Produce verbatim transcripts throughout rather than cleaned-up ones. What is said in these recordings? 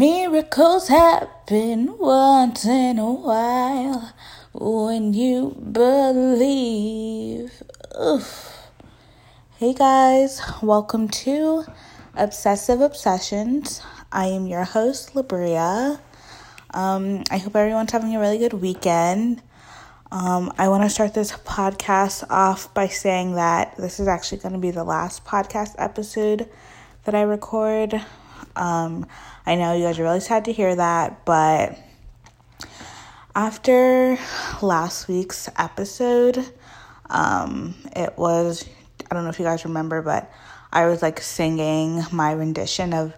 Miracles happen once in a while when you believe. Oof. Hey guys, welcome to Obsessive Obsessions. I am your host, Labria. Um, I hope everyone's having a really good weekend. Um, I want to start this podcast off by saying that this is actually going to be the last podcast episode that I record. Um, I know you guys are really sad to hear that, but after last week's episode, um, it was, I don't know if you guys remember, but I was like singing my rendition of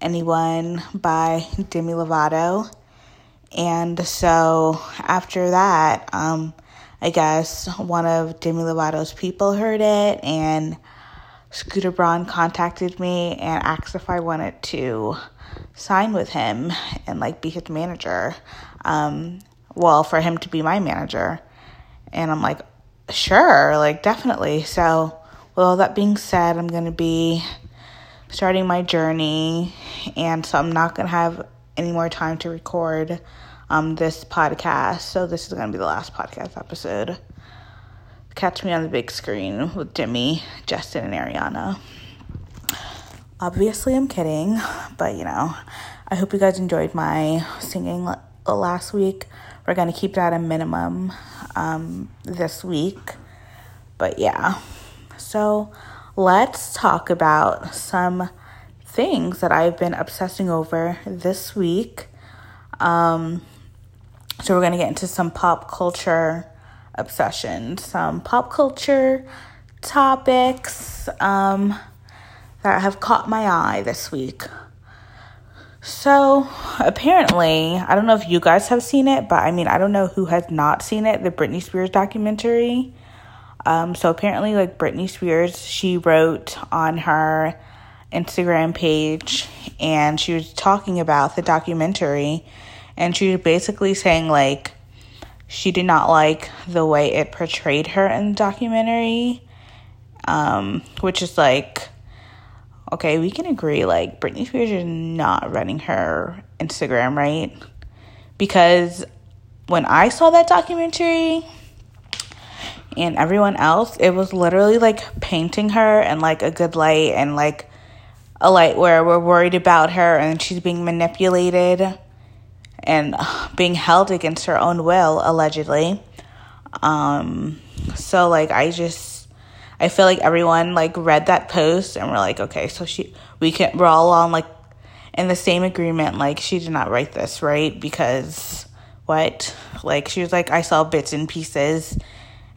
Anyone by Demi Lovato. And so after that, um, I guess one of Demi Lovato's people heard it, and Scooter Braun contacted me and asked if I wanted to sign with him and like be his manager. Um, well, for him to be my manager. And I'm like, sure, like definitely. So with all that being said, I'm going to be starting my journey. And so I'm not going to have any more time to record um this podcast. So this is going to be the last podcast episode. Catch me on the big screen with Jimmy, Justin, and Ariana. Obviously, I'm kidding, but, you know, I hope you guys enjoyed my singing last week. We're going to keep that at a minimum um, this week. But, yeah. So, let's talk about some things that I've been obsessing over this week. Um, so, we're going to get into some pop culture obsession, some pop culture topics um, that have caught my eye this week. So apparently, I don't know if you guys have seen it, but I mean, I don't know who has not seen it, the Britney Spears documentary. Um, so apparently, like Britney Spears, she wrote on her Instagram page, and she was talking about the documentary, and she was basically saying like, she did not like the way it portrayed her in the documentary, um, which is like, okay, we can agree, like, Britney Spears is not running her Instagram, right? Because when I saw that documentary and everyone else, it was literally, like, painting her in, like, a good light and, like, a light where we're worried about her and she's being manipulated and being held against her own will, allegedly. Um, so, like, I just, I feel like everyone, like, read that post, and we're like, okay, so she, we can, we're all on, like, in the same agreement, like, she did not write this, right? Because, what? Like, she was like, I saw bits and pieces,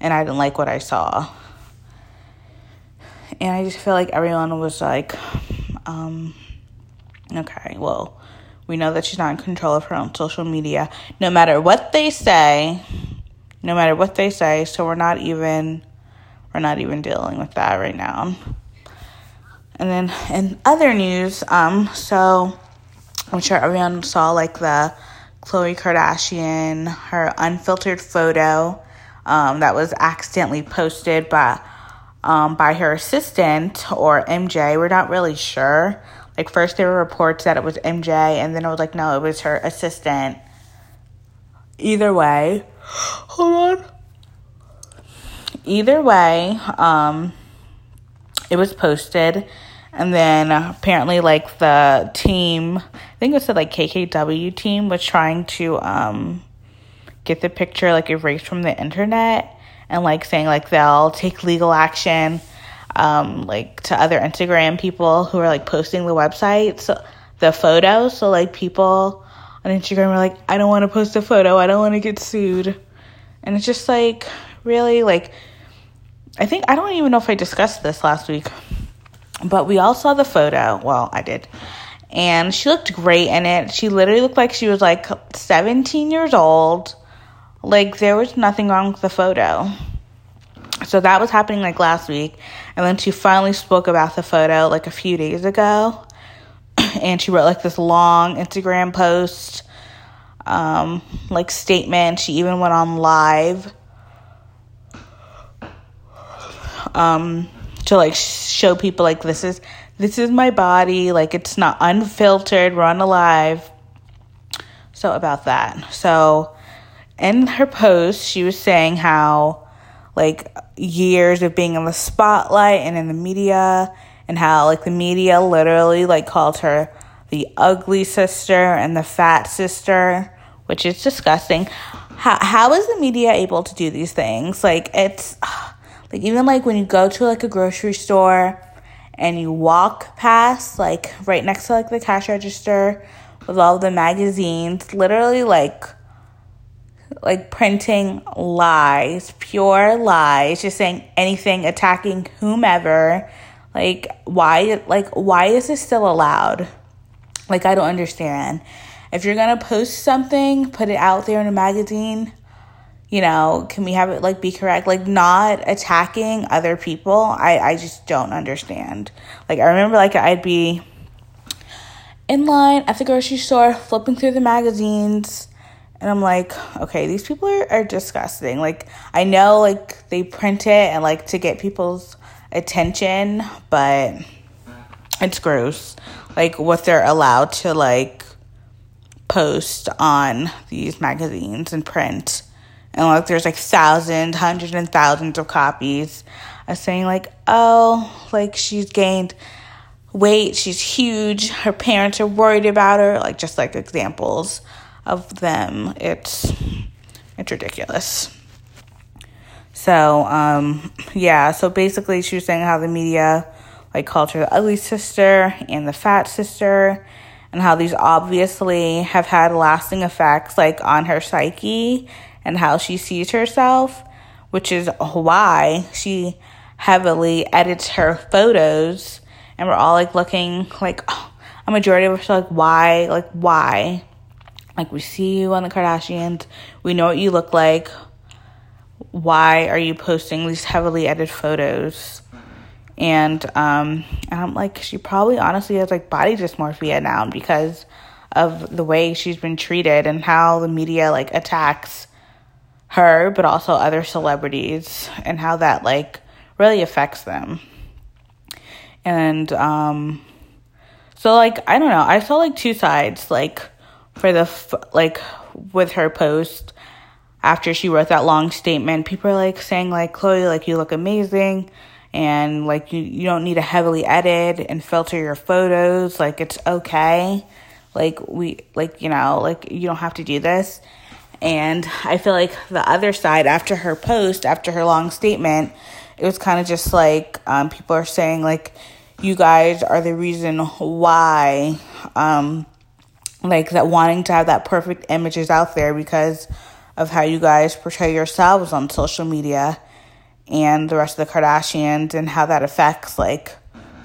and I didn't like what I saw. And I just feel like everyone was like, um, okay, well, we know that she's not in control of her own social media. No matter what they say, no matter what they say, so we're not even, we're not even dealing with that right now. And then in other news, um, so I'm sure everyone saw like the Khloe Kardashian, her unfiltered photo, um, that was accidentally posted by, um, by her assistant or M J. We're not really sure. Like, first there were reports that it was M J, and then I was like, no, it was her assistant. Either way, hold on. Either way, um, it was posted, and then apparently, like, the team, I think it said, like, K K W team was trying to, um, get the picture, like, erased from the internet, and, like, saying, like, they'll take legal action, Um, like, to other Instagram people who are, like, posting the website, so the photos. So, like, people on Instagram are like, I don't want to post a photo. I don't want to get sued. And it's just, like, really, like, I think, I don't even know if I discussed this last week, but we all saw the photo. Well, I did. And she looked great in it. She literally looked like she was, like, seventeen years old. Like, there was nothing wrong with the photo. So that was happening, like, last week. And then she finally spoke about the photo, like, a few days ago. And she wrote, like, this long Instagram post, um, like, statement. She even went on live um, to, like, show people, like, this is this is my body. Like, it's not unfiltered. We're on a live. So about that. So in her post, she was saying how, like, years of being in the spotlight and in the media, and how, like, the media literally, like, called her the ugly sister and the fat sister, which is disgusting. How how is the media able to do these things? Like, it's like, even like when you go to like a grocery store and you walk past, like, right next to like the cash register with all the magazines, literally like like printing lies, pure lies, just saying anything, attacking whomever. Like, why like why is this still allowed? Like, I don't understand. If you're going to post something, put it out there in a magazine. You know, can we have it, like, be correct? Like, not attacking other people. I, I just don't understand. Like, I remember, like, I'd be in line at the grocery store, flipping through the magazines. And I'm like, okay, these people are, are disgusting. Like, I know, like, they print it and, like, to get people's attention. But it's gross. Like, what they're allowed to, like, post on these magazines and print, and like there's like thousands, hundreds and thousands of copies of saying like, oh, like, she's gained weight, she's huge, her parents are worried about her, like, just like examples of them. It's it's ridiculous. So um yeah so basically she was saying how the media, like, called her the ugly sister and the fat sister, and how these obviously have had lasting effects, like, on her psyche and how she sees herself, which is why she heavily edits her photos. And we're all, like, looking, like, oh, a majority of us are like, why? Like, why? Like, we see you on the Kardashians. We know what you look like. Why are you posting these heavily edited photos? And um, and I'm like, she probably honestly has, like, body dysmorphia now because of the way she's been treated and how the media, like, attacks her, but also other celebrities, and how that, like, really affects them. And um, so, like, I don't know. I saw, like, two sides, like, for the, f- like, with her post after she wrote that long statement. People are, like, saying, like, Chloe, like, you look amazing. And, like, you, you don't need to heavily edit and filter your photos. Like, it's okay. Like, we, like, you know, like, you don't have to do this. And I feel like the other side, after her post, after her long statement, it was kind of just, like, um, people are saying, like, you guys are the reason why, um, like, that wanting to have that perfect image is out there because of how you guys portray yourselves on social media and the rest of the Kardashians, and how that affects, like,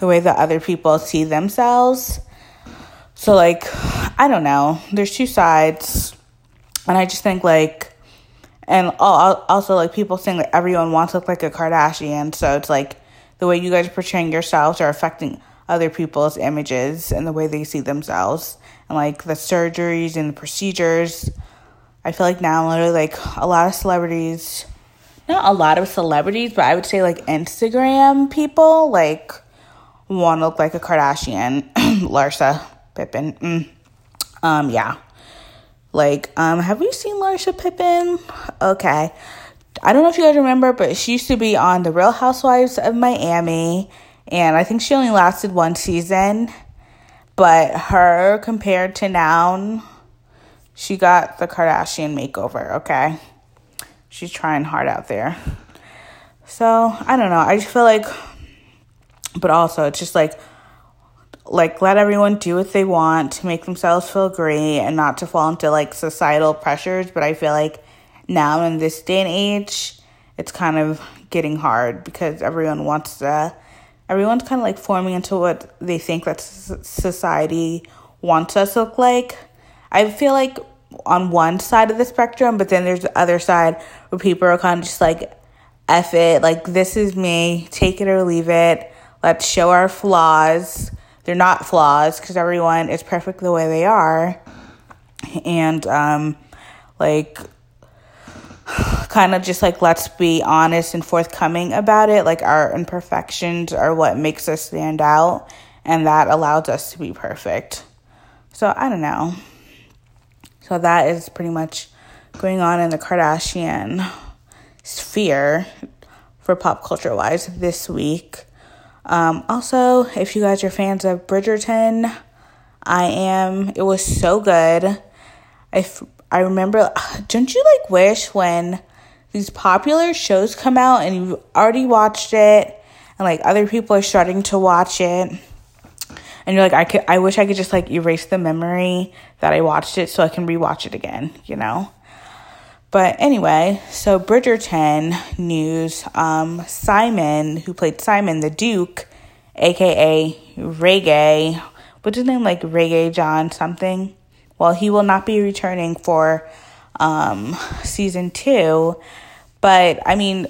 the way that other people see themselves. So, like, I don't know. There's two sides. And I just think, like, and also, like, people saying that everyone wants to look like a Kardashian. So it's, like, the way you guys are portraying yourselves are affecting other people's images and the way they see themselves. And, like, the surgeries and the procedures. I feel like now, literally, like, a lot of celebrities... Not a lot of celebrities, but I would say, like, Instagram people, like, want to look like a Kardashian. Larsa Pippen. Mm. Um, yeah. Like, um, have you seen Larsa Pippen? Okay. I don't know if you guys remember, but she used to be on The Real Housewives of Miami. And I think she only lasted one season. But her, compared to now, she got the Kardashian makeover, okay? She's trying hard out there. So, I don't know. I just feel like, but also it's just like, like, let everyone do what they want to make themselves feel great and not to fall into, like, societal pressures. But I feel like now in this day and age, it's kind of getting hard because everyone wants to, everyone's kind of, like, forming into what they think that society wants us to look like. I feel like on one side of the spectrum, but then there's the other side where people are kind of just like, F it, like, this is me, take it or leave it, let's show our flaws. They're not flaws because everyone is perfect the way they are. And um like, kind of just like, let's be honest and forthcoming about it. Like, our imperfections are what makes us stand out, and that allows us to be perfect. So I don't know. So that is pretty much going on in the Kardashian sphere for pop culture wise this week. Um, also, if you guys are fans of Bridgerton, I am. It was so good. If I remember, don't you like wish when these popular shows come out and you've already watched it and like other people are starting to watch it and you're like, I could, I wish I could just like erase the memory that I watched it so I can rewatch it again, you know? But anyway, so Bridgerton news, um, Simon, who played Simon, the Duke, a k a. Reggae, what's his name, like Reggae John something? Well, he will not be returning for um, season two, but I mean,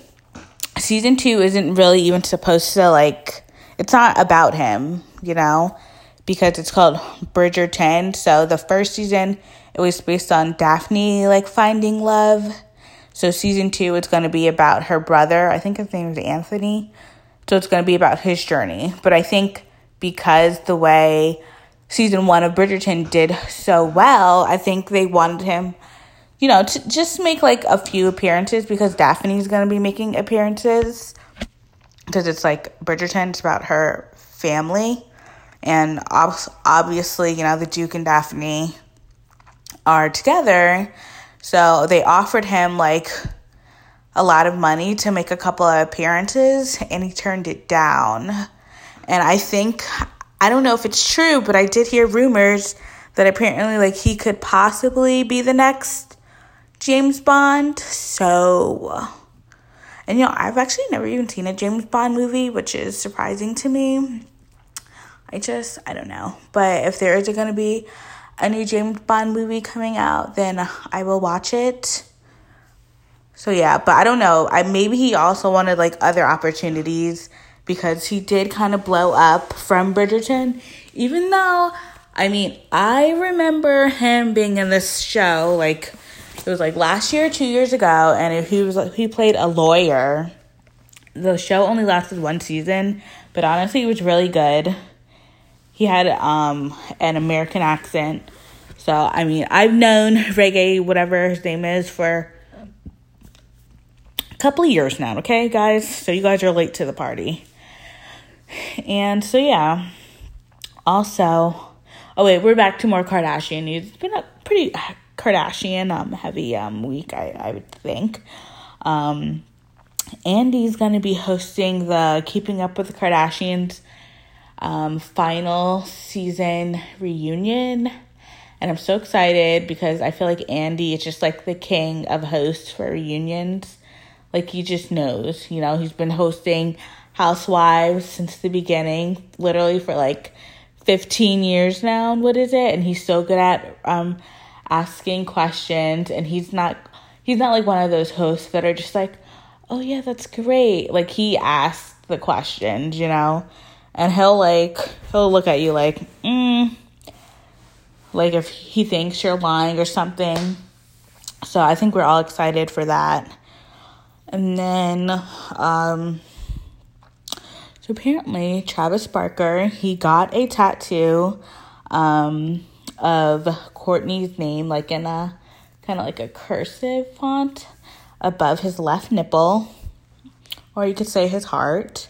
season two isn't really even supposed to, like, it's not about him, you know, because it's called Bridgerton. So the first season, it was based on Daphne, like, finding love. So season two, it's going to be about her brother. I think his name is Anthony. So it's going to be about his journey. But I think because the way season one of Bridgerton did so well, I think they wanted him, you know, to just make, like, a few appearances because Daphne's going to be making appearances because it's, like, Bridgerton. It's about her family. And ob- obviously, you know, the Duke and Daphne are together, so they offered him like a lot of money to make a couple of appearances, and he turned it down. And I think, I don't know if it's true, but I did hear rumors that apparently like he could possibly be the next James Bond. So, and you know, I've actually never even seen a James Bond movie, which is surprising to me. I just, I don't know. But if there is going to be a new James Bond movie coming out, then I will watch it. So yeah, but I don't know. I maybe he also wanted like other opportunities because he did kind of blow up from Bridgerton. Even though, I mean, I remember him being in this show like it was like last year, two years ago, and he was like he played a lawyer. The show only lasted one season, but honestly, it was really good. He had um an American accent. So, I mean, I've known Reggae, whatever his name is, for a couple of years now, okay, guys? So you guys are late to the party. And so, yeah. Also, oh, wait, we're back to more Kardashian news. It's been a pretty Kardashian um heavy um week, I, I would think. Um, Andy's going to be hosting the Keeping Up with the Kardashians Um, final season reunion, and I'm so excited because I feel like Andy is just like the king of hosts for reunions. Like he just knows, you know, he's been hosting Housewives since the beginning, literally for like fifteen years now. What is it? And he's so good at um asking questions, and he's not he's not like one of those hosts that are just like, oh yeah, that's great. Like he asks the questions, you know. And he'll, like, he'll look at you like, mm. Like, if he thinks you're lying or something. So, I think we're all excited for that. And then, um, so apparently, Travis Barker, he got a tattoo um, of Courtney's name, like, in a, kind of like a cursive font above his left nipple. Or you could say his heart.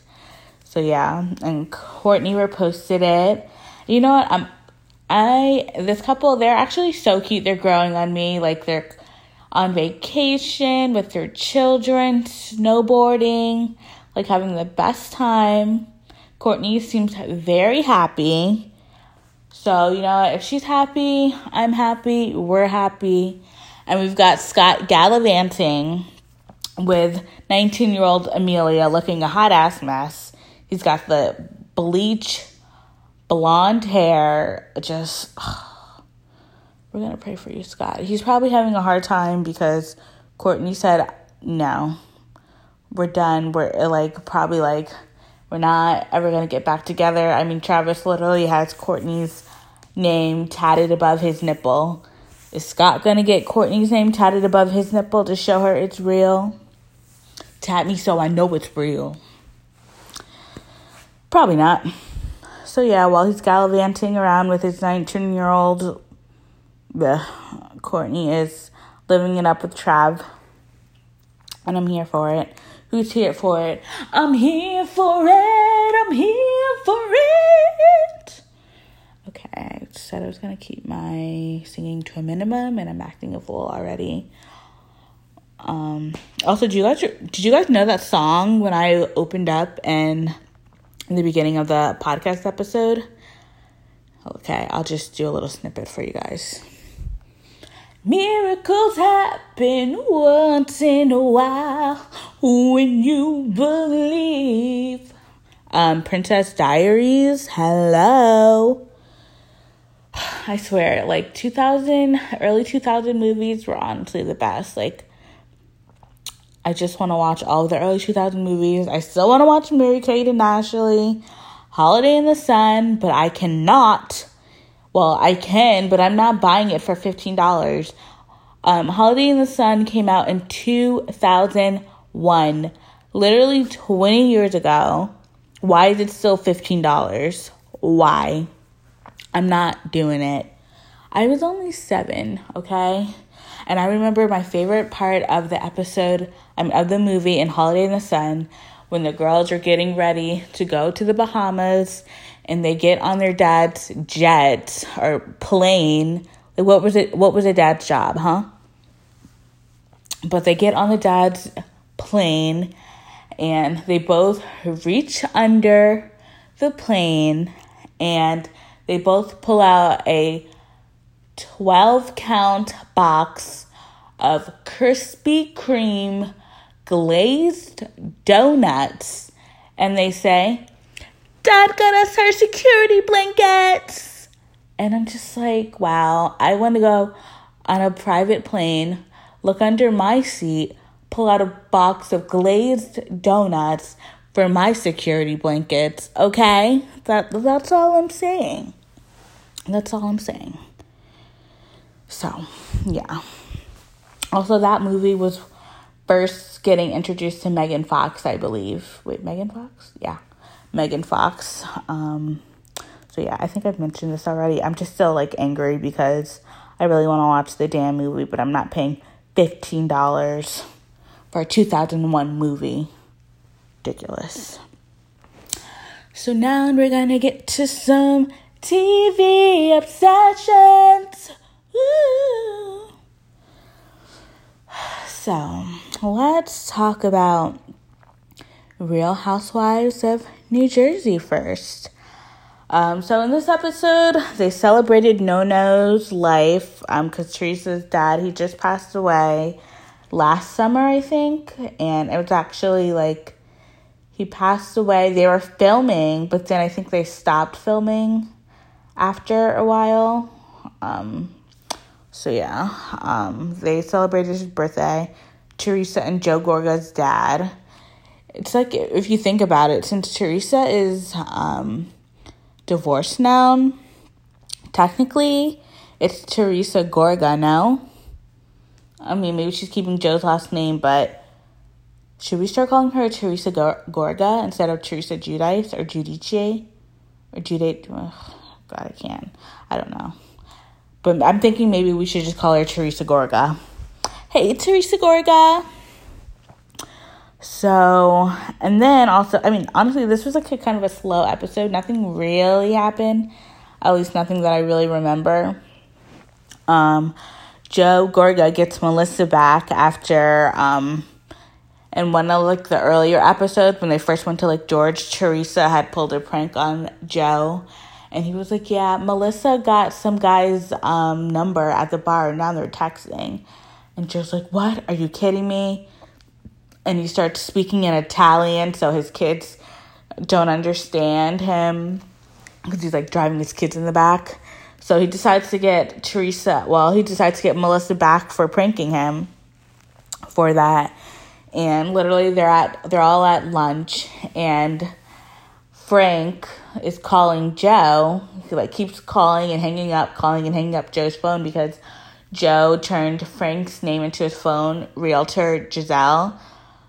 So yeah, and Courtney reposted it. You know what? I'm, I this couple, they're actually so cute. They're growing on me. Like they're on vacation with their children, snowboarding, like having the best time. Courtney seems very happy. So you know what? If she's happy, I'm happy. We're happy, and we've got Scott gallivanting with nineteen-year-old Amelia, looking a hot ass mess. He's got the bleach, blonde hair. Just, ugh. We're going to pray for you, Scott. He's probably having a hard time because Courtney said, no, we're done. We're like, probably like, we're not ever going to get back together. I mean, Travis literally has Courtney's name tatted above his nipple. Is Scott going to get Courtney's name tatted above his nipple to show her it's real? Tat me so I know it's real. Probably not. So yeah, while he's gallivanting around with his nineteen-year-old, bleh, Courtney is living it up with Trav. And I'm here for it. Who's here for it? I'm here for it. I'm here for it. Okay, I said I was going to keep my singing to a minimum, and I'm acting a fool already. Um. Also, did you guys, did you guys know that song when I opened up and... in the beginning of the podcast episode? Okay, I'll just do a little snippet for you guys. Miracles happen once in a while when you believe. Um, Princess Diaries, hello. I swear, like two thousand, early two thousand movies were honestly the best. Like, I just want to watch all of the early two thousand movies. I still want to watch Mary-Kate and Ashley, Holiday in the Sun, but I cannot. Well, I can, but I'm not buying it for fifteen dollars. Um, Holiday in the Sun came out in two thousand one, literally twenty years ago. Why is it still fifteen dollars? Why? I'm not doing it. I was only seven, okay? And I remember my favorite part of the episode, I mean, of the movie in Holiday in the Sun, when the girls are getting ready to go to the Bahamas and they get on their dad's jet or plane. Like, what was it? What was a dad's job, huh? But they get on the dad's plane and they both reach under the plane and they both pull out a twelve count box of Krispy Kreme glazed donuts, and they say, "Dad got us our security blankets." And I'm just like, wow, I want to go on a private plane, look under my seat, pull out a box of glazed donuts for my security blankets. Okay, that that's all I'm saying. That's all I'm saying. So, yeah. Also, that movie was first getting introduced to Megan Fox, I believe. Wait, Megan Fox? Yeah, Megan Fox. Um, so, yeah, I think I've mentioned this already. I'm just still, like, angry because I really want to watch the damn movie, but I'm not paying fifteen dollars for a two thousand one movie. Ridiculous. So, now we're going to get to some T V obsessions. Ooh. So, let's talk about Real Housewives of New Jersey first. Um, so, in this episode, they celebrated No-No's life um, because Teresa's dad, he just passed away last summer, I think. And it was actually, like, he passed away. They were filming, but then I think they stopped filming after a while. Um... So, yeah, um, they celebrated his birthday, Teresa and Joe Gorga's dad. It's like, if you think about it, since Teresa is um, divorced now, technically, it's Teresa Gorga now. I mean, maybe she's keeping Joe's last name, but should we start calling her Teresa Gorga instead of Teresa Giudice or Giudice? Or Giudice? Ugh, God, I can't. I don't know. But I'm thinking maybe we should just call her Teresa Gorga. Hey, Teresa Gorga. So, and then also, I mean, honestly, this was like a kind of a slow episode. Nothing really happened. At least nothing that I really remember. Um, Joe Gorga gets Melissa back after, um, in one of like the earlier episodes when they first went to like George, Teresa had pulled a prank on Joe. And he was like, yeah, Melissa got some guy's um, number at the bar. And now they're texting. And Joe's like, what? Are you kidding me? And he starts speaking in Italian so his kids don't understand him. Because he's, like, driving his kids in the back. So he decides to get Teresa. Well, he decides to get Melissa back for pranking him for that. And literally they're at they're all at lunch. And Frank is calling Joe. He like keeps calling and hanging up, calling and hanging up Joe's phone because Joe turned Frank's name into his phone realtor Giselle.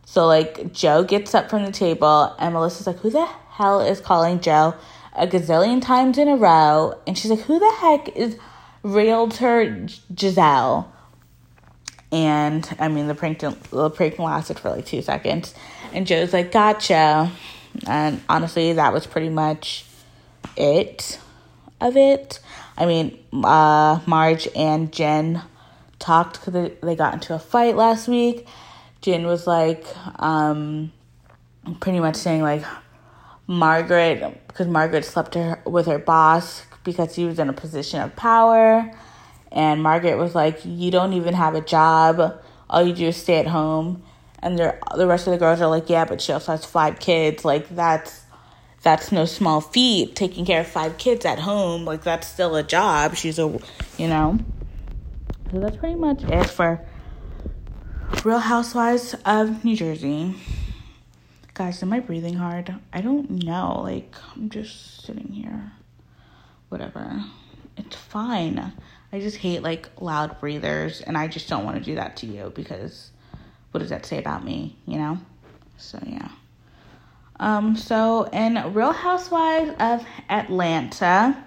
So like Joe gets up from the table and Melissa's like, who the hell is calling Joe? a gazillion times in a row. And she's like, who the heck is Realtor Giselle? And, I mean, the prank, didn't, the prank lasted for, like, two seconds. And Joe's like, gotcha. And, honestly, that was pretty much it of it. I mean, uh, Marge and Jen talked because they, they got into a fight last week. Jen was, like, um, pretty much saying, like, Margaret, because Margaret slept her, with her boss because he was in a position of power. And Margaret was like, you don't even have a job. All you do is stay at home. And the rest of the girls are like, yeah, but she also has five kids. Like, that's that's no small feat, taking care of five kids at home. Like, that's still a job. She's a, you know. So that's pretty much it for Real Housewives of New Jersey. Guys, am I breathing hard? I don't know. Like, I'm just sitting here. Whatever. It's fine. I just hate, like, loud breathers, and I just don't want to do that to you because what does that say about me, you know? So, yeah. Um. So, in Real Housewives of Atlanta,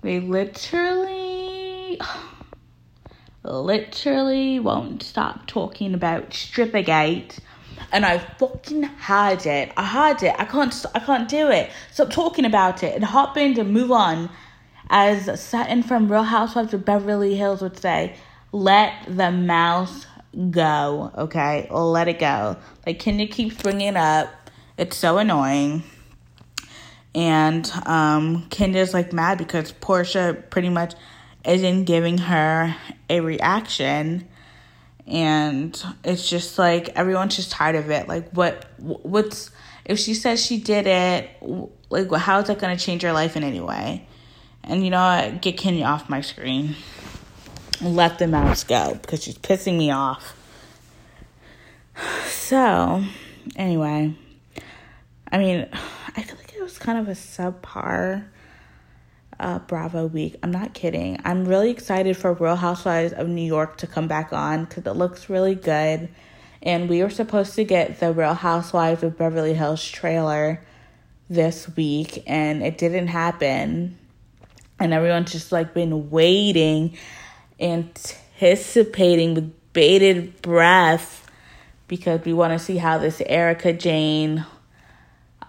they literally, literally won't stop talking about Strippergate, and I fucking heard it. I heard it. I can't, I can't do it. Stop talking about it and hop in and move on. As Sutton from Real Housewives of Beverly Hills would say, let the mouse go, okay? Let it go. Like, Kenya keeps bringing it up. It's so annoying. And um, Kenya's, like, mad because Portia pretty much isn't giving her a reaction. And it's just, like, everyone's just tired of it. Like, what? What's if she says she did it, like, how is that going to change her life in any way? And, you know what? Get Kenya off my screen. Let the mouse go. Because she's pissing me off. So, anyway. I mean, I feel like it was kind of a subpar uh, Bravo week. I'm not kidding. I'm really excited for Real Housewives of New York to come back on. Because it looks really good. And we were supposed to get the Real Housewives of Beverly Hills trailer this week. And it didn't happen. And everyone's just, like, been waiting, anticipating with bated breath because we want to see how this Erica Jane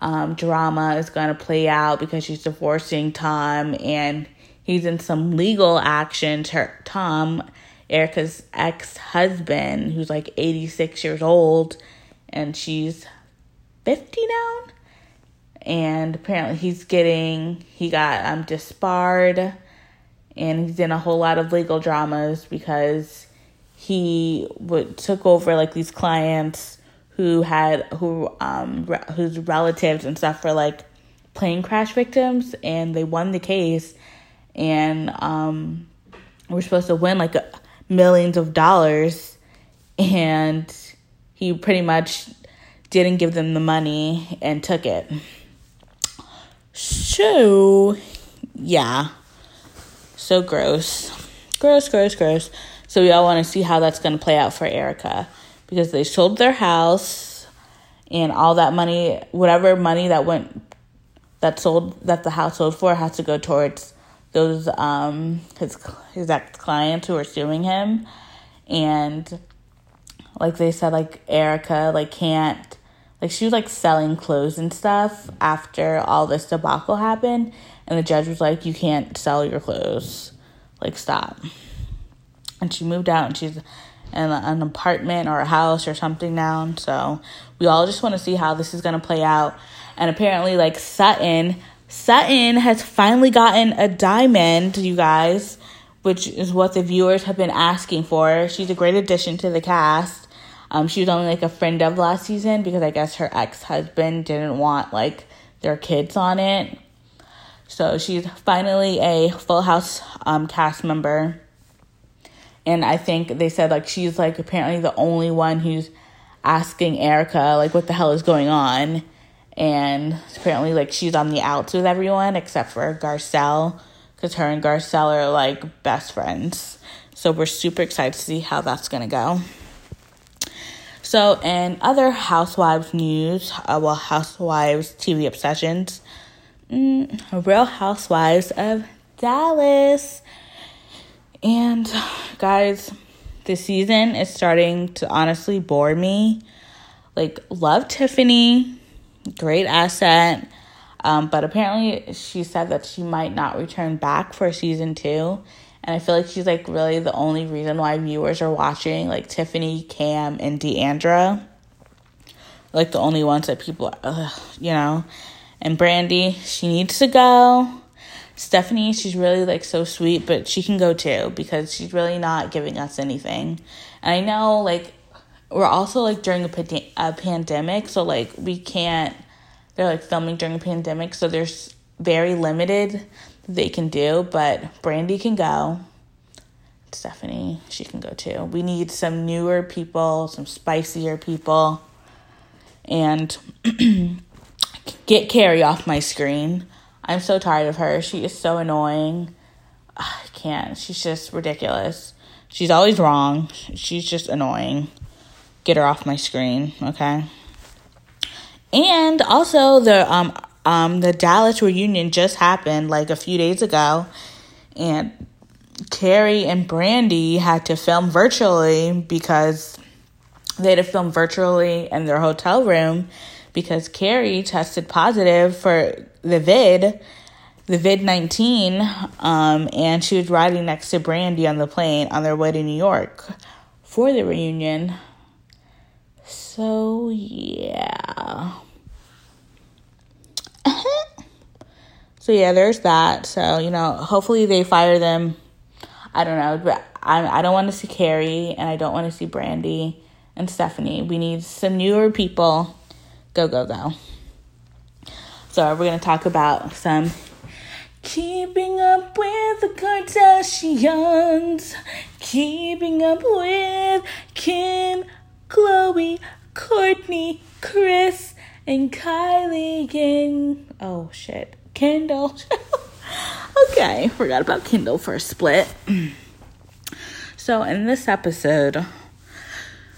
um, drama is going to play out because she's divorcing Tom and he's in some legal action. Her, Tom, Erica's ex-husband, who's, like, eighty-six years old, and she's fifty now? And apparently he's getting, he got um, disbarred, and he's in a whole lot of legal dramas because he would, took over, like, these clients who had, who um re- whose relatives and stuff were, like, plane crash victims, and they won the case, and um were supposed to win, like, millions of dollars, and he pretty much didn't give them the money and took it. So, yeah. So gross. Gross, gross, gross. So we all want to see how that's going to play out for Erica. Because they sold their house. And all that money, whatever money that went, that sold, that the house sold for, has to go towards those, um, his, his ex-clients who are suing him. And, like they said, like, Erica, like, can't. Like, she was, like, selling clothes and stuff after all this debacle happened. And the judge was like, you can't sell your clothes. Like, stop. And she moved out, and she's in an apartment or a house or something now. So we all just want to see how this is going to play out. And apparently, like, Sutton, Sutton has finally gotten a diamond, you guys, which is what the viewers have been asking for. She's a great addition to the cast. Um, she was only, like, a friend of last season because I guess her ex-husband didn't want, like, their kids on it. So she's finally a Full House um, cast member. And I think they said, like, she's, like, apparently the only one who's asking Erica, like, what the hell is going on. And apparently, like, she's on the outs with everyone except for Garcelle because her and Garcelle are, like, best friends. So we're super excited to see how that's going to go. So, in other Housewives news, uh, well, Housewives T V obsessions, mm, Real Housewives of Dallas. And guys, this season is starting to honestly bore me. Like, love Tiffany, great asset, um, but apparently she said that she might not return back for season two. And I feel like she's, like, really the only reason why viewers are watching, like, Tiffany, Cam, and Deandra. Like, the only ones that people, ugh, you know. And Brandy, she needs to go. Stephanie, she's really, like, so sweet, but she can go, too, because she's really not giving us anything. And I know, like, we're also, like, during a, pand- a pandemic, so, like, we can't, they're, like, filming during a pandemic, so there's very limited they can do, but Brandy can go. Stephanie, she can go too. We need some newer people, some spicier people, and get Carrie off my screen. I'm so tired of her. She is so annoying. I can't. She's just ridiculous. She's always wrong. She's just annoying. Get her off my screen, okay? And also the um. Um, the Dallas reunion just happened, like, a few days ago, and Carrie and Brandy had to film virtually because they had to film virtually in their hotel room because Carrie tested positive for the vid, the vid nineteen, um, and she was riding next to Brandy on the plane on their way to New York for the reunion. So, yeah. So, yeah, there's that. So, you know, hopefully they fire them. I don't know. But I I don't want to see Carrie, and I don't want to see Brandy and Stephanie. We need some newer people. Go, go, go. So we're going to talk about some Keeping Up with the Kardashians. Keeping Up with Kim, Khloe, Courtney, Kris, and Kylie. And, oh, shit. Kendall. Okay, forgot about Kendall for a split. So in this episode,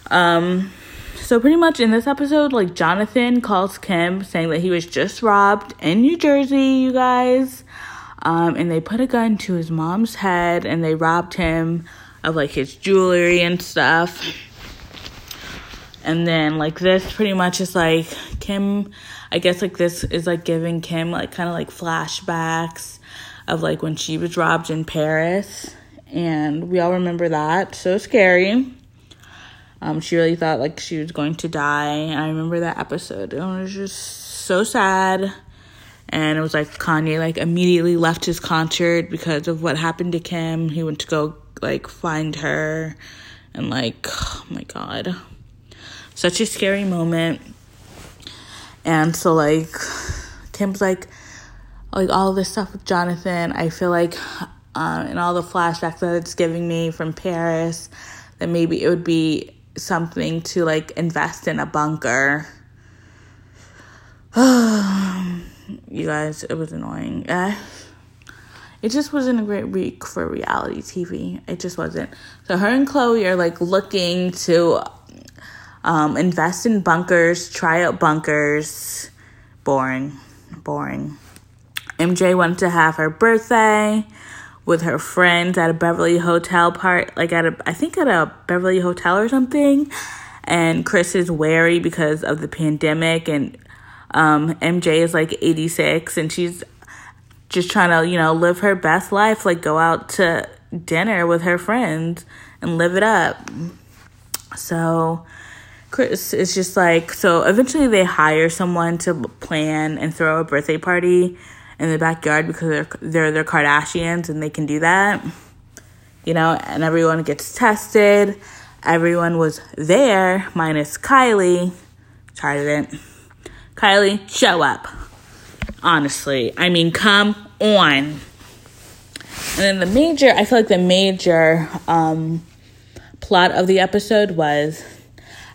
um, so pretty much in this episode, like, Jonathan calls Kim saying that he was just robbed in New Jersey, you guys. Um, and they put a gun to his mom's head and they robbed him of, like, his jewelry and stuff. And then, like, this pretty much is, like, Kim, I guess, like, this is, like, giving Kim, like, kind of, like, flashbacks of, like, when she was robbed in Paris. And we all remember that. So scary. Um, she really thought, like, she was going to die. And I remember that episode. It was just so sad. And it was, like, Kanye, like, immediately left his concert because of what happened to Kim. He went to go, like, find her. And, like, oh, my God. Such a scary moment. And so, like, Kim's like, like, all this stuff with Jonathan, I feel like, um, and all the flashbacks that it's giving me from Paris, that maybe it would be something to, like, invest in a bunker. You guys, it was annoying. Eh? It just wasn't a great week for reality T V. It just wasn't. So her and Khloe are, like, looking to Um, invest in bunkers, try out bunkers. Boring, boring. M J wanted to have her birthday with her friends at a Beverly hotel part, like at a, I think at a Beverly hotel or something. And Kris is wary because of the pandemic, and um, M J is like eighty-six, and she's just trying to, you know, live her best life, like go out to dinner with her friends and live it up. So Kris is just like, so eventually they hire someone to plan and throw a birthday party in the backyard because they're they're the Kardashians and they can do that, you know, and everyone gets tested. Everyone was there minus Kylie. Tired of it. Kylie, show up. Honestly, I mean, come on. And then the major, I feel like the major um, plot of the episode was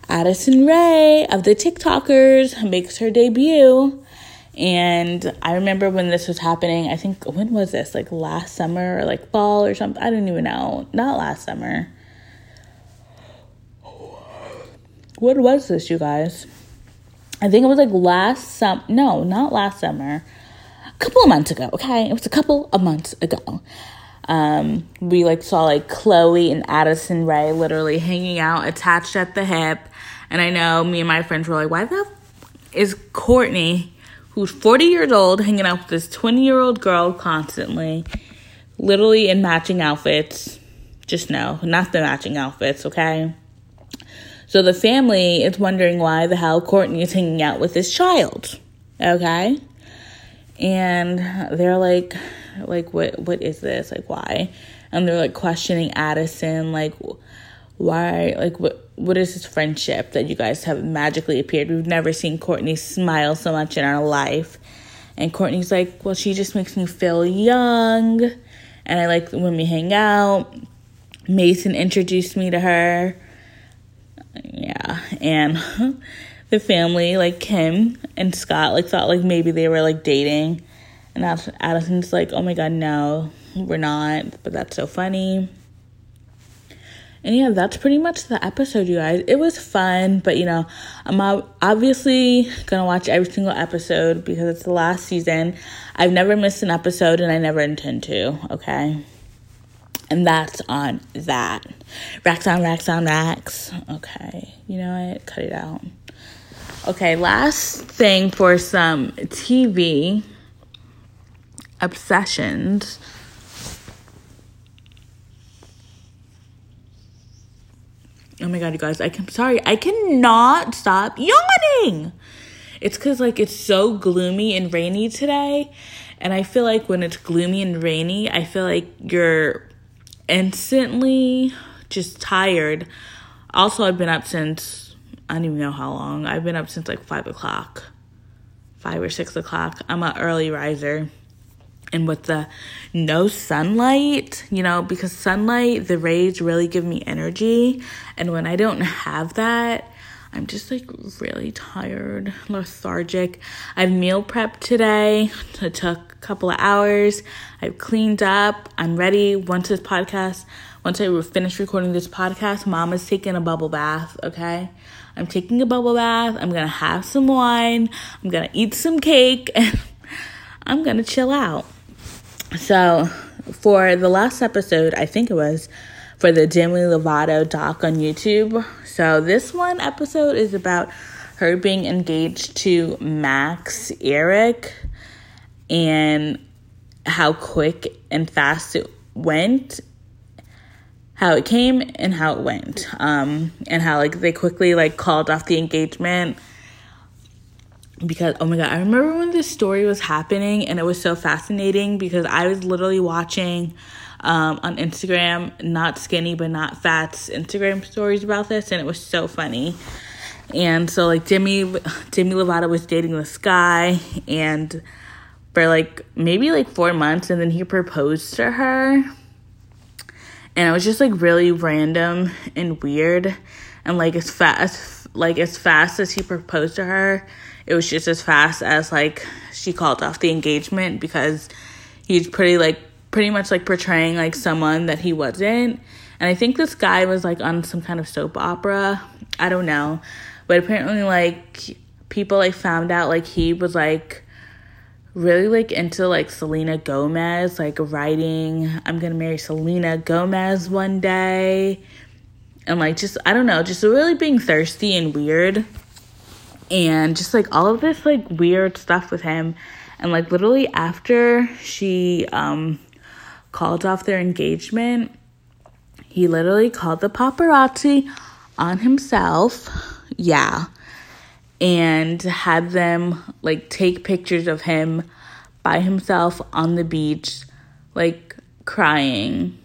Addison Rae of the TikTokers makes her debut. And I remember when this was happening, I think, when was this? Like last summer or like fall or something? I don't even know. Not last summer. What was this, you guys? I think it was like last summer. No, not last summer. couple of months ago, okay? It was a couple of months ago. Um, we, like, saw, like, Chloe and Addison Rae literally hanging out, attached at the hip. And I know me and my friends were like, why the f- is Courtney, who's forty years old, hanging out with this twenty-year-old girl constantly, literally in matching outfits? Just no, not the matching outfits, okay? So the family is wondering why the hell Courtney is hanging out with this child, okay? And they're like, like, what, what is this? Like, why? And they're, like, questioning Addison, like, why, like, what? What is this friendship that you guys have magically appeared? We've never seen Courtney smile so much in our life. And Courtney's like, well, she just makes me feel young. And I like when we hang out. Mason introduced me to her. Yeah. And the family, like Kim and Scott, like thought like maybe they were like dating. And Addison's like, oh my God, no, we're not. But that's so funny. And, yeah, that's pretty much the episode, you guys. It was fun, but, you know, I'm obviously going to watch every single episode because it's the last season. I've never missed an episode, and I never intend to, okay? And that's on that. Racks on, racks on, racks. Okay. You know what? Cut it out. Okay, last thing for some T V obsessions. Oh my God, you guys, I can, sorry, I cannot stop yawning. It's because, like, it's so gloomy and rainy today. And I feel like when it's gloomy and rainy, I feel like you're instantly just tired. Also, I've been up since, I don't even know how long. I've been up since, like, five o'clock, five or six o'clock. I'm an early riser. And with the no sunlight, you know, because sunlight, the rays really give me energy. And when I don't have that, I'm just, like, really tired, lethargic. I've meal prepped today. It took a couple of hours. I've cleaned up. I'm ready. Once this podcast, once I finish recording this podcast, Mama's taking a bubble bath, okay? I'm taking a bubble bath. I'm going to have some wine. I'm going to eat some cake. And I'm going to chill out. So, for the last episode, I think it was for the Demi Lovato doc on YouTube. So, this one episode is about her being engaged to Max Eric and how quick and fast it went, how it came and how it went. Um, and how, like, they quickly, like, called off the engagement. Because, oh my God, I remember when this story was happening and it was so fascinating because I was literally watching um, on Instagram, Not Skinny But Not Fat's Instagram stories about this, and it was so funny. And so, like, Demi, Demi Lovato was dating this guy and for, like, maybe, like, four months, and then he proposed to her. And it was just, like, really random and weird. And, like, as fast, like, as fast as he proposed to her, it was just as fast as, like, she called off the engagement because he's pretty, like, pretty much, like, portraying, like, someone that he wasn't. And I think this guy was, like, on some kind of soap opera. I don't know. But apparently, like, people, like, found out, like, he was, like, really, like, into, like, Selena Gomez, like, writing, I'm gonna marry Selena Gomez one day. And, like, just, I don't know, just really being thirsty and weird. And just, like, all of this, like, weird stuff with him. And, like, literally after she um, called off their engagement, he literally called the paparazzi on himself. Yeah. And had them, like, take pictures of him by himself on the beach, like, crying.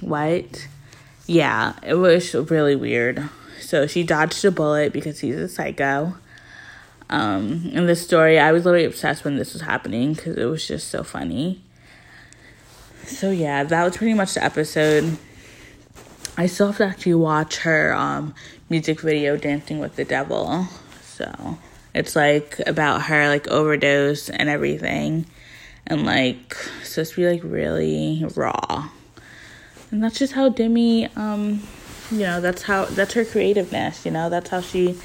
What? Yeah. It was really weird. So she dodged a bullet because he's a psycho. Um, and this story, I was literally obsessed when this was happening because it was just so funny. So, yeah, that was pretty much the episode. I still have to actually watch her um, music video, Dancing with the Devil. So, it's, like, about her, like, overdose and everything. And, like, supposed to be, like, really raw. And that's just how Demi, um, you know, that's how, that's her creativeness, you know. That's how she,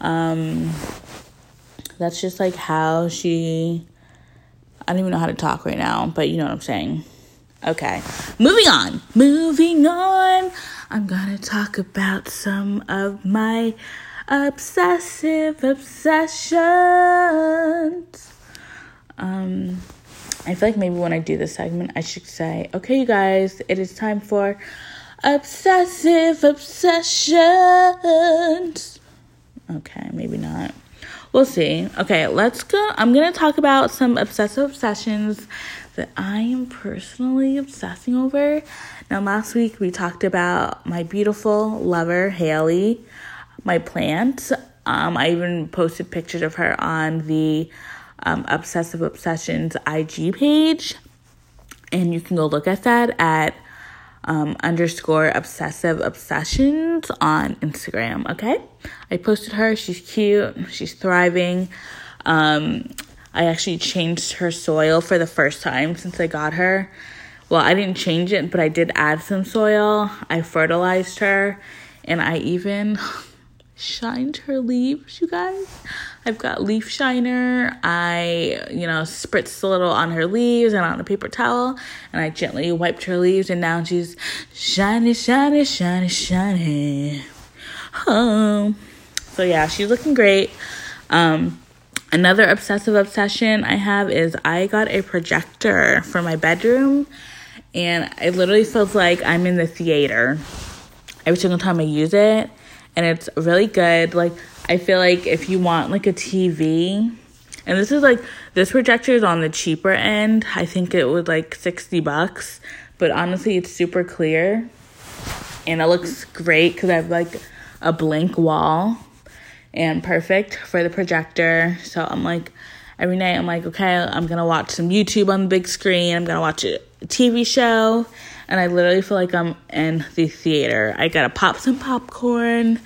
um... that's just, like, how she I don't even know how to talk right now, but you know what I'm saying. Okay, moving on. Moving on. I'm going to talk about some of my obsessive obsessions. Um, I feel like maybe when I do this segment, I should say, okay, you guys, it is time for obsessive obsessions. Okay, maybe not. We'll see. Okay, let's go. I'm going to talk about some obsessive obsessions that I am personally obsessing over. Now, last week we talked about my beautiful lover, Haley, my plant. Um, I even posted pictures of her on the um, Obsessive Obsessions I G page. And you can go look at that at um, underscore obsessive obsessions on Instagram, okay? I posted her. She's cute. She's thriving. Um, I actually changed her soil for the first time since I got her. Well, I didn't change it, but I did add some soil. I fertilized her, and I even shined her leaves, you guys. I've got leaf shiner. I, you know, spritzed a little on her leaves and on a paper towel, and I gently wiped her leaves, and now she's shiny, shiny, shiny, shiny. Oh. So, yeah, she's looking great. Um... Another obsessive obsession I have is I got a projector for my bedroom, and it literally feels like I'm in the theater every single time I use it, and it's really good. Like, I feel like if you want, like, a T V, and this is, like, this projector is on the cheaper end. I think it was, like, sixty bucks, but honestly, it's super clear, and it looks great because I have, like, a blank wall. And perfect for the projector. So I'm like, every night I'm like, okay, I'm going to watch some YouTube on the big screen. I'm going to watch a T V show. And I literally feel like I'm in the theater. I got to pop some popcorn.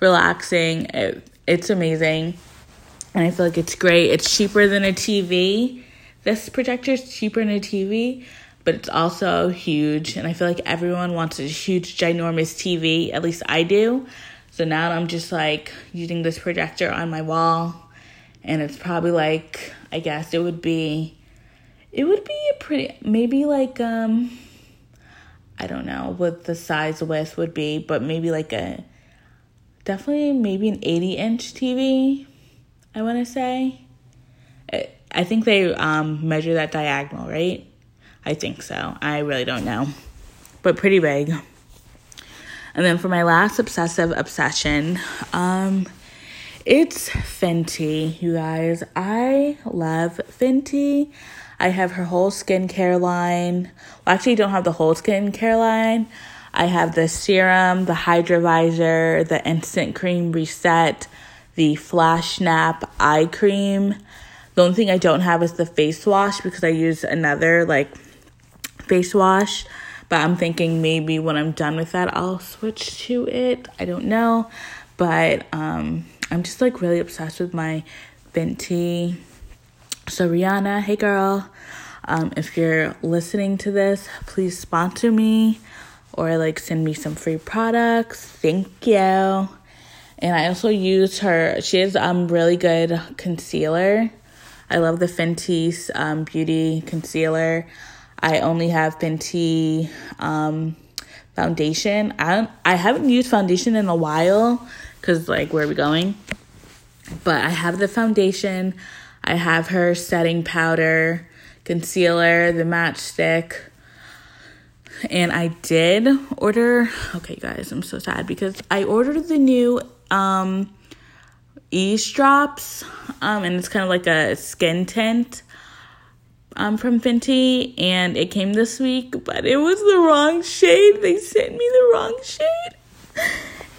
Relaxing. It, it's amazing. And I feel like it's great. It's cheaper than a T V. This projector is cheaper than a T V. But it's also huge. And I feel like everyone wants a huge, ginormous T V. At least I do. So now I'm just, like, using this projector on my wall, and it's probably, like, I guess it would be, it would be a pretty, maybe, like, um, I don't know what the size width would be, but maybe, like, a, definitely maybe an eighty-inch T V, I want to say. I think they um, measure that diagonal, right? I think so. I really don't know, but pretty big. And then for my last obsessive obsession, um, it's Fenty, you guys. I love Fenty. I have her whole skincare line. Well, actually, I don't have the whole skincare line. I have the serum, the hydrovisor, the instant cream reset, the flash snap eye cream. The only thing I don't have is the face wash because I use another, like, face wash. But I'm thinking maybe when I'm done with that, I'll switch to it. I don't know. But um, I'm just, like, really obsessed with my Fenty. So, Rihanna, hey, girl. Um, if you're listening to this, please sponsor me or, like, send me some free products. Thank you. And I also use her. She has um really good concealer. I love the Fenty's um, Beauty Concealer. I only have Fenty um, foundation. I don't, I haven't used foundation in a while because, like, where are we going? But I have the foundation. I have her setting powder, concealer, the matchstick. And I did order... Okay, guys, I'm so sad because I ordered the new um, eavesdrops. Um, and it's kind of like a skin tint. Um, from Fenty, and it came this week, but it was the wrong shade. They sent me the wrong shade,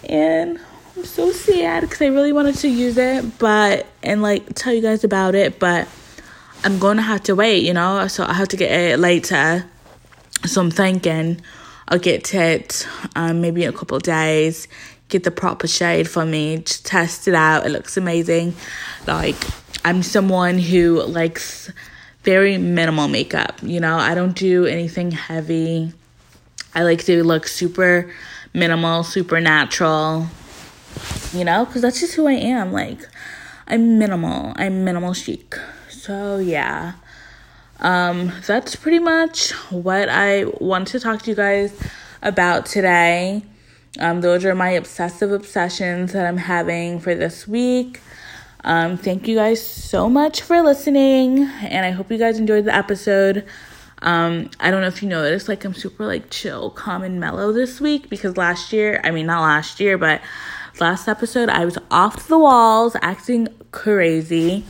and I'm so sad because I really wanted to use it, but and like tell you guys about it, but I'm gonna have to wait, you know. So I have to get it later. So I'm thinking I'll get it, um, maybe in a couple of days. Get the proper shade for me. Just test it out. It looks amazing. Like, I'm someone who likes very minimal makeup, you know. I don't do anything heavy. I like to look super minimal, super natural, you know, because that's just who I am. Like, I'm minimal. I'm minimal chic. So, yeah. Um, that's pretty much what I wanted to talk to you guys about today. Um, those are my obsessive obsessions that I'm having for this week. Um, thank you guys so much for listening, and I hope you guys enjoyed the episode. Um, I don't know if you noticed, like, I'm super, like, chill, calm, and mellow this week, because last year, I mean, not last year, but last episode, I was off the walls, acting crazy,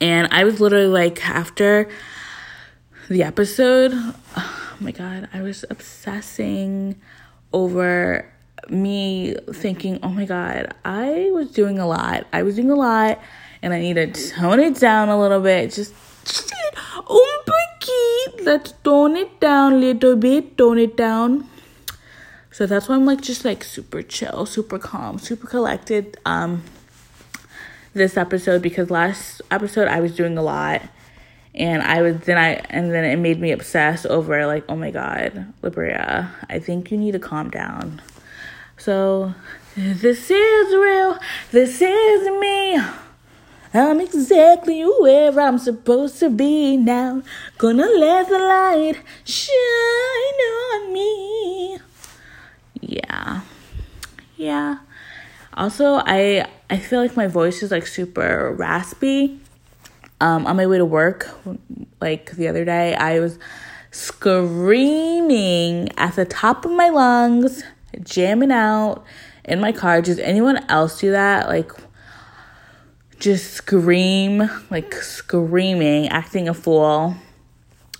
and I was literally, like, after the episode, oh my God, I was obsessing over me thinking, oh my God, I was doing a lot. I was doing a lot, and I need to tone it down a little bit. Just, oh my God, let's tone it down a little bit, tone it down. So that's why I'm like just like super chill, super calm, super collected um, this episode, because last episode I was doing a lot. And I was then I and then it made me obsess over like, oh my God, Libria, I think you need to calm down. So this is real, this is me. I'm exactly where I'm supposed to be now. Gonna let the light shine on me. Yeah, yeah. Also, I I feel like my voice is like super raspy. Um, on my way to work, like the other day, I was screaming at the top of my lungs, jamming out in my car. Does anyone else do that? Like, just scream, like screaming, acting a fool.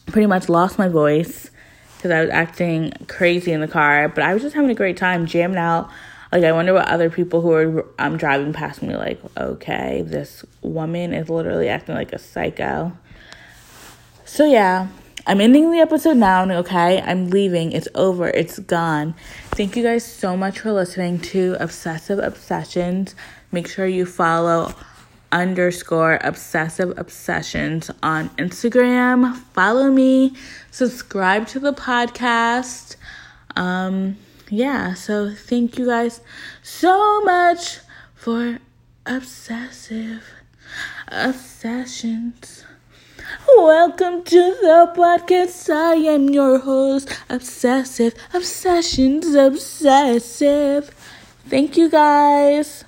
Pretty much lost my voice because I was acting crazy in the car. But I was just having a great time jamming out. Like, I wonder what other people who are um, driving past me like, okay, this woman is literally acting like a psycho. So, yeah, I'm ending the episode now, okay? I'm leaving. It's over. It's gone. Thank you guys so much for listening to Obsessive Obsessions. Make sure you follow underscore Obsessive Obsessions on Instagram. Follow me. Subscribe to the podcast. Um... Yeah, so thank you guys so much for obsessive obsessions. Welcome to the podcast. I am your host, Obsessive Obsessions Obsessive. Thank you guys.